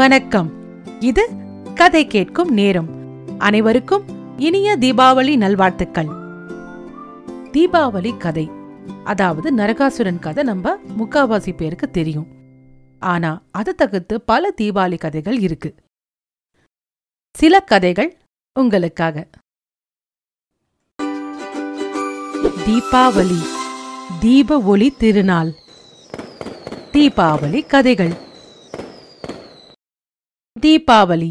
வணக்கம். இது கதை கேட்கும் நேரம். அனைவருக்கும் இனிய தீபாவளி நல்வாழ்த்துக்கள். தீபாவளி கதை, அதாவது நரகாசுரன் கதை நம்ம முக்காவாசி பேருக்கு தெரியும். ஆனா அது தகுத்து பல தீபாவளி கதைகள் இருக்கு. சில கதைகள் உங்களுக்காக. தீபாவளி, தீப ஒளி திருநாள். தீபாவளி கதைகள். தீபாவளி,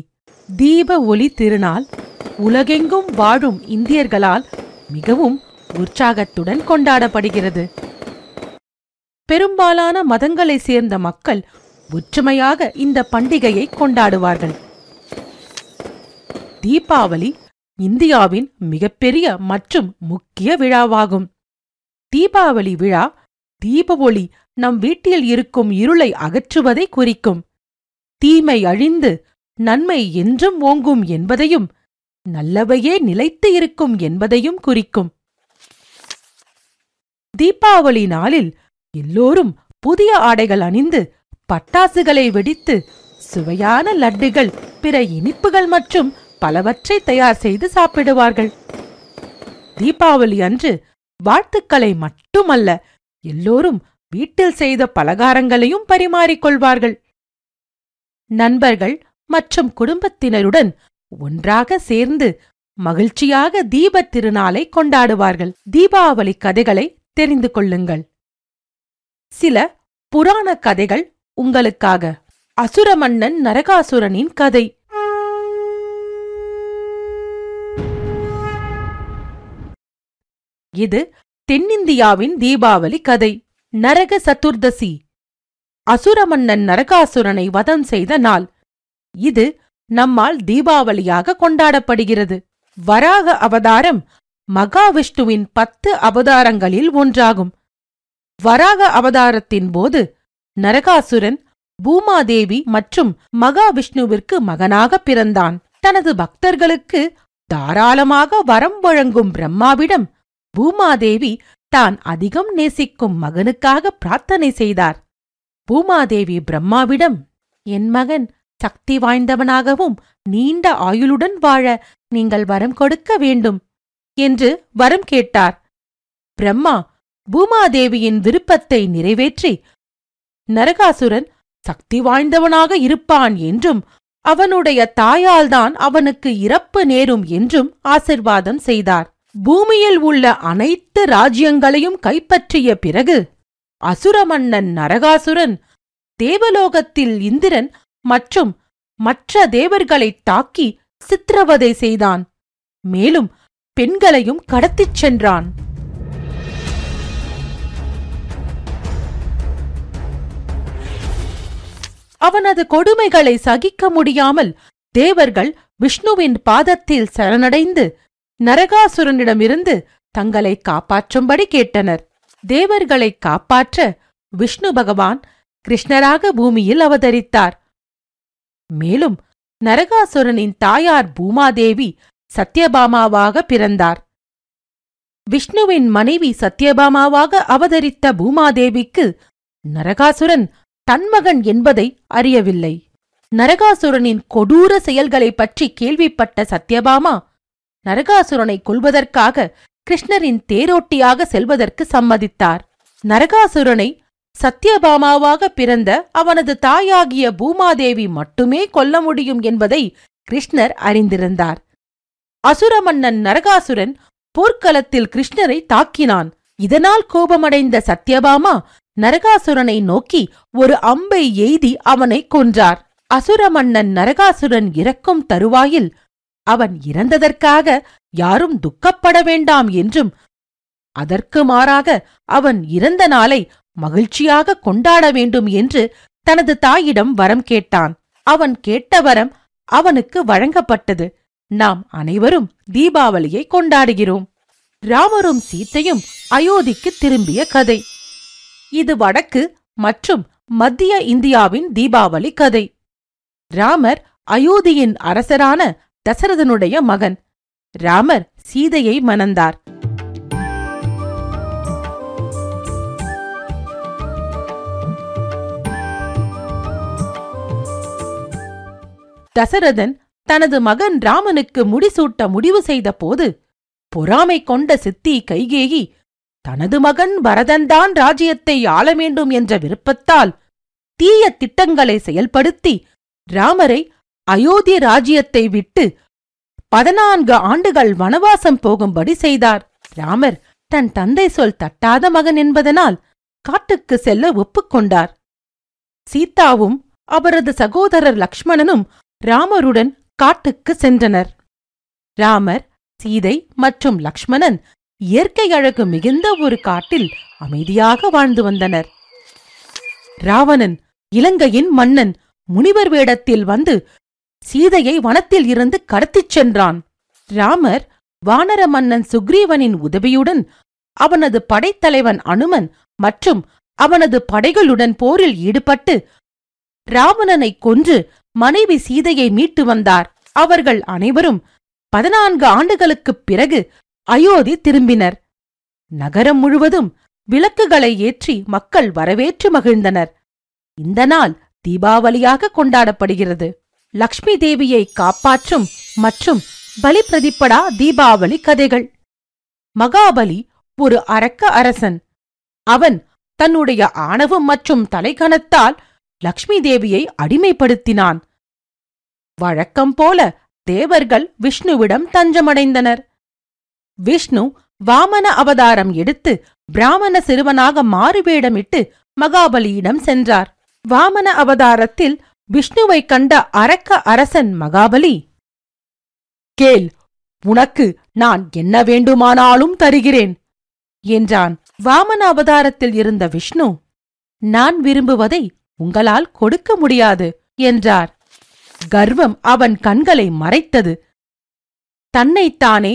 தீப ஒளி திருநாள் உலகெங்கும் வாழும் இந்தியர்களால் மிகவும் உற்சாகத்துடன் கொண்டாடப்படுகிறது. பெரும்பாலான மதங்களை சேர்ந்த மக்கள் ஒற்றுமையாக இந்த பண்டிகையை கொண்டாடுவார்கள். தீபாவளி இந்தியாவின் மிகப்பெரிய மற்றும் முக்கிய விழாவாகும். தீபாவளி விழா, தீப ஒளி நம் வீட்டில் இருக்கும் இருளை அகற்றுவதை குறிக்கும். தீமை அழிந்து நன்மை என்றும் ஓங்கும் என்பதையும், நல்லவையே நிலைத்து இருக்கும் என்பதையும் குறிக்கும். தீபாவளி நாளில் எல்லோரும் புதிய ஆடைகள் அணிந்து, பட்டாசுகளை வெடித்து, சுவையான லட்டுகள், பிற இனிப்புகள் மற்றும் பலவற்றை தயார் செய்து சாப்பிடுவார்கள். தீபாவளி அன்று வாழ்த்துக்களை மட்டுமல்ல, எல்லோரும் வீட்டில் செய்த பலகாரங்களையும் பரிமாறிக்கொள்வார்கள். நண்பர்கள் மற்றும் குடும்பத்தினருடன் ஒன்றாக சேர்ந்து மகிழ்ச்சியாக தீபத் திருநாளை கொண்டாடுவார்கள். தீபாவளி கதைகளை தெரிந்து கொள்ளுங்கள். சில புராண கதைகள் உங்களுக்காக. அசுர மன்னன் நரகாசுரனின் கதை. இது தென்னிந்தியாவின் தீபாவளி கதை. நரக சதுர்தசி, அசுர மன்னன் நரகாசுரனை வதம் செய்த நாள். இது நம்மால் தீபாவளியாக கொண்டாடப்படுகிறது. வராக அவதாரம் மகாவிஷ்ணுவின் 10 அவதாரங்களில் ஒன்றாகும். வராக அவதாரத்தின் போது நரகாசுரன் பூமாதேவி மற்றும் மகாவிஷ்ணுவிற்கு மகனாக பிறந்தான். தனது பக்தர்களுக்கு தாராளமாக வரம் வழங்கும் பிரம்மாவிடம் பூமாதேவி தான் அதிகம் நேசிக்கும் மகனுக்காக பிரார்த்தனை செய்தார். பூமாதேவி பிரம்மாவிடம், என் மகன் சக்தி வாய்ந்தவனாகவும் நீண்ட ஆயுளுடன் வாழ நீங்கள் வரம் கொடுக்க வேண்டும் என்று வரம் கேட்டார். பிரம்மா பூமாதேவியின் விருப்பத்தை நிறைவேற்றி, நரகாசுரன் சக்தி வாய்ந்தவனாக இருப்பான் என்றும் அவனுடைய தாயால்தான் அவனுக்கு இறப்பு நேரும் என்றும் ஆசிர்வாதம் செய்தார். பூமியில் உள்ள அனைத்து ராஜ்யங்களையும் கைப்பற்றிய பிறகு அசுர மன்னன் நரகாசுரன் தேவலோகத்தில் இந்திரன் மற்றும் மற்ற தேவர்களைத் தாக்கி சித்திரவதை செய்தான். மேலும் பெண்களையும் கடத்திச் சென்றான். அவனது கொடுமைகளை சகிக்க முடியாமல் தேவர்கள் விஷ்ணுவின் பாதத்தில் சரணடைந்து நரகாசுரனிடமிருந்து தங்களை காப்பாற்றும்படி கேட்டனர். தேவர்களை காப்பாற்ற விஷ்ணு பகவான் கிருஷ்ணராக பூமியில் அவதரித்தார். மேலும் நரகாசுரனின் தாயார் பூமாதேவி சத்யபாமாவாக பிறந்தார். விஷ்ணுவின் மனைவி சத்யபாமாவாக அவதரித்த பூமாதேவிக்கு நரகாசுரன் தன்மகன் என்பதை அறியவில்லை. நரகாசுரனின் கொடூர செயல்களைப் பற்றி கேள்விப்பட்ட சத்யபாமா நரகாசுரனை கொல்வதற்காக கிருஷ்ணரின் தேரோட்டியாக செல்வதற்கு சம்மதித்தார். நரகாசுரனை சத்யபாமாவாக பிறந்த அவனது தாயாகிய பூமாதேவி மட்டுமே கொல்ல முடியும் என்பதை கிருஷ்ணர் அறிந்திருந்தார். அசுர மன்னன் நரகாசுரன் போர்க்களத்தில் கிருஷ்ணரை தாக்கினான். இதனால் கோபமடைந்த சத்யபாமா நரகாசுரனை நோக்கி ஒரு அம்பை எய்தி அவனை கொன்றார். அசுர மன்னன் நரகாசுரன் இறக்கும் தருவாயில் அவன் இறந்ததற்காக யாரும் துக்கப்பட வேண்டாம் என்றும், அதற்கு மாறாக அவன் இறந்த நாளை மகிழ்ச்சியாக கொண்டாட வேண்டும் என்று தனது தாயிடம் வரம் கேட்டான். அவன் கேட்ட வரம் அவனுக்கு வழங்கப்பட்டது. நாம் அனைவரும் தீபாவளியை கொண்டாடுகிறோம். ராமரும் சீத்தையும் அயோத்திக்கு திரும்பிய கதை. இது வடக்கு மற்றும் மத்திய இந்தியாவின் தீபாவளி கதை. ராமர் அயோத்தியின் அரசரான தசரதனுடைய மகன். ராமர் சீதையை மணந்தார். தசரதன் தனது மகன் ராமனுக்கு முடிசூட்ட முடிவு செய்த போது பொறாமை கொண்ட சித்தி கைகேயி தனது மகன் பரதன்தான் ராஜ்யத்தை ஆள வேண்டும் என்ற விருப்பத்தால் தீய திட்டங்களை செயல்படுத்தி ராமரை அயோத்தி ராஜ்யத்தை விட்டு 14 ஆண்டுகள் வனவாசம் போகும்படி செய்தார். ராமர் தன் தந்தை சொல் தட்டாத மகன் என்பதனால் காட்டுக்கு செல்ல ஒப்புக்கொண்டார். சீதாவும் அவரது சகோதரர் லக்ஷ்மணனும் ராமருடன் காட்டுக்கு சென்றனர். ராமர், சீதை மற்றும் லக்ஷ்மணன் இயற்கை அழகு மிகுந்த ஒரு காட்டில் அமைதியாக வாழ்ந்து வந்தனர். ராவணன், இலங்கையின் மன்னன், முனிவர் வேடத்தில் வந்து சீதையை வனத்தில் இருந்து கடத்திச் சென்றான். ராமர் வானர மன்னன் சுக்ரீவனின் உதவியுடன் அவனது படைத்தலைவன் அனுமன் மற்றும் அவனது படைகளுடன் போரில் ஈடுபட்டு ராவணனை கொன்று மனைவி சீதையை மீட்டு வந்தார். அவர்கள் அனைவரும் 14 ஆண்டுகளுக்குப் பிறகு அயோத்தி திரும்பினர். நகரம் முழுவதும் விளக்குகளை ஏற்றி மக்கள் வரவேற்று மகிழ்ந்தனர். இந்த நாள் தீபாவளியாக கொண்டாடப்படுகிறது. லக்ஷ்மி தேவியை காப்பாற்றும் மற்றும் பலி பிரதிப்படா தீபாவளி கதைகள். மகாபலி ஒரு அரக்க அரசன். அவன் தன்னுடைய ஆணவம் மற்றும் தலைக்கணத்தால் லக்ஷ்மி தேவியை அடிமைப்படுத்தினான். வழக்கம் போல தேவர்கள் விஷ்ணுவிடம் தஞ்சமடைந்தனர். விஷ்ணு வாமன அவதாரம் எடுத்து பிராமண சிறுவனாக மாறுவேடமிட்டு மகாபலியிடம் சென்றார். வாமன அவதாரத்தில் விஷ்ணுவை கண்ட அரக்க அரசன் மகாபலி, கேள், உனக்கு நான் என்ன வேண்டுமானாலும் தருகிறேன் என்றான். வாமன அவதாரத்தில் இருந்த விஷ்ணு, நான் விரும்புவதை உங்களால் கொடுக்க முடியாது என்றார். கர்வம் அவன் கண்களை மறைத்தது. தன்னைத்தானே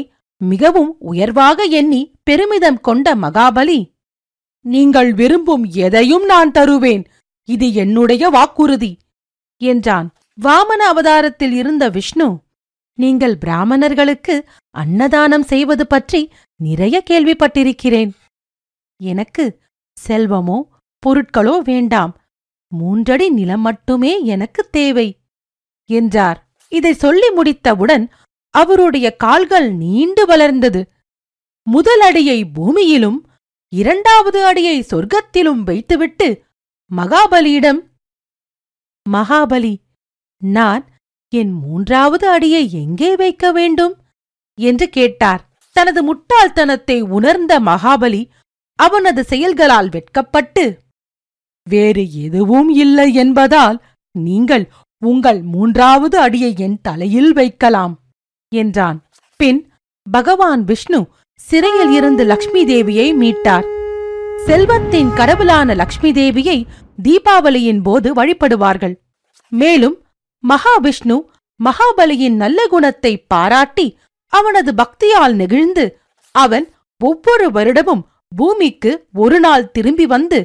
மிகவும் உயர்வாக எண்ணி பெருமிதம் கொண்ட மகாபலி, நீங்கள் விரும்பும் எதையும் நான் தருவேன், இது என்னுடைய வாக்குறுதி என்றான். வாமன அவதாரத்தில் இருந்த விஷ்ணு, நீங்கள் பிராமணர்களுக்கு அன்னதானம் செய்வது பற்றி நிறைய கேள்விப்பட்டிருக்கிறேன். எனக்கு செல்வமோ பொருட்களோ வேண்டாம், 3 அடி நிலம் மட்டுமே எனக்கு தேவை என்றார். இதை சொல்லி முடித்தவுடன் அவருடைய கால்கள் நீண்டு வளர்ந்தது. முதல் அடியை பூமியிலும் 2வது அடியை சொர்க்கத்திலும் வைத்துவிட்டு மகாபலியிடம், மகாபலி, நான் என் 3வது அடியை எங்கே வைக்க வேண்டும் என்று கேட்டார். தனது முட்டாள்தனத்தை உணர்ந்த மகாபலி அவனது செயல்களால் வெட்கப்பட்டு, வேறு எதுவும் இல்லை என்பதால் நீங்கள் உங்கள் 3வது அடியை என் தலையில் வைக்கலாம் என்றான். பின் பகவான் விஷ்ணு சிறையில் இருந்து லக்ஷ்மி தேவியை மீட்டார். செல்வத்தின் கடவுளான லக்ஷ்மி தேவியை தீபாவளியின் போது வழிபடுவார்கள். மேலும் மகாவிஷ்ணு மகாபலியின் நல்ல குணத்தை பாராட்டி அவனது பக்தியால் நெகிழ்ந்து அவன் ஒவ்வொரு வருடமும் பூமிக்கு ஒரு நாள் திரும்பி வந்து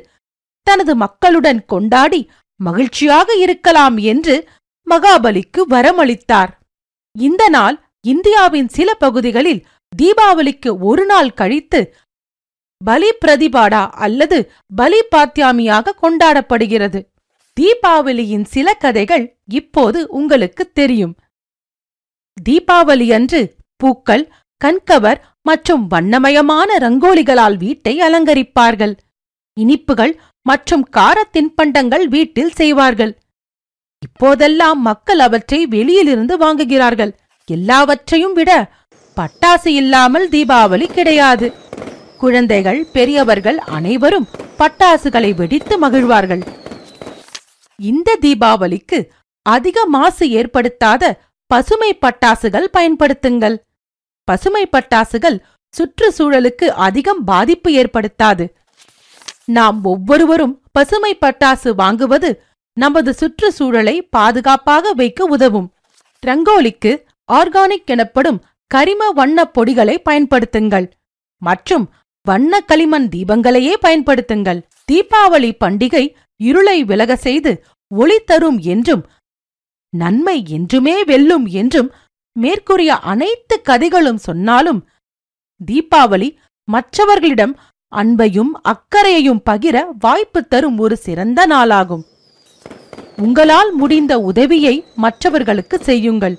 தனது மக்களுடன் கொண்டாடி மகிழ்ச்சியாக இருக்கலாம் என்று மகாபலிக்கு வரமளித்தார். இந்த நாள் இந்தியாவின் சில பகுதிகளில் தீபாவளிக்கு ஒரு நாள் கழித்து பலி பிரதிபாடா அல்லது பலி பாத்தியாமியாக கொண்டாடப்படுகிறது. தீபாவளியின் சில கதைகள் இப்போது உங்களுக்கு தெரியும். தீபாவளி அன்று பூக்கள், கண்கவர் மற்றும் வண்ணமயமான ரங்கோலிகளால் வீட்டை அலங்கரிப்பார்கள். இனிப்புகள் மற்றும் காரத்தின்பண்டங்கள் வீட்டில் செய்வார்கள். இப்போதெல்லாம் மக்கள் அவற்றை வெளியிலிருந்து வாங்குகிறார்கள். எல்லாவற்றையும் விட பட்டாசு இல்லாமல் தீபாவளி கிடையாது. குழந்தைகள், பெரியவர்கள் அனைவரும் பட்டாசுகளை வெடித்து மகிழ்வார்கள். இந்த தீபாவளிக்கு அதிக மாசு ஏற்படுத்தாத பசுமை பட்டாசுகள் பயன்படுத்துங்கள். பசுமை பட்டாசுகள் சுற்றுச்சூழலுக்கு அதிகம் பாதிப்பு ஏற்படுத்தாது. நாம் ஒவ்வொருவரும் பசுமை பட்டாசு வாங்குவது நமது சுற்றுச்சூழலை பாதுகாப்பாக வைக்க உதவும். ரங்கோலிக்கு ஆர்கானிக் எனப்படும் கரிம வண்ண பொடிகளை பயன்படுத்துங்கள் மற்றும் வண்ண களிமண் தீபங்களையே பயன்படுத்துங்கள். தீபாவளி பண்டிகை இருளை விலக செய்து ஒளி தரும் என்றும் நன்மை என்றுமே வெல்லும் என்றும் மேற்கூறிய அனைத்து கதைகளும் சொன்னாலும், தீபாவளி மற்றவர்களிடம் அன்பையும் அக்கறையையும் பகிர வாய்ப்பு தரும் ஒரு சிறந்த நாளாகும். உங்களால் முடிந்த உதவியை மற்றவர்களுக்கு செய்யுங்கள்.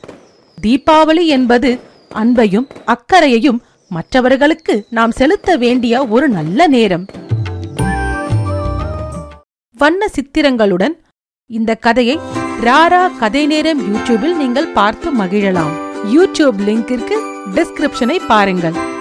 தீபாவளி என்பது அன்பையும் அக்கறையையும் மற்றவர்களுக்கு நாம் செலுத்த வேண்டிய ஒரு நல்ல நேரம். வண்ண சித்திரங்களுடன் இந்த கதையை ராரா கதை நேரம் யூடியூபில் நீங்கள் பார்த்து மகிழலாம். யூடியூப் லிங்கிற்கு டிஸ்கிரிப்ஷனை பாருங்கள்.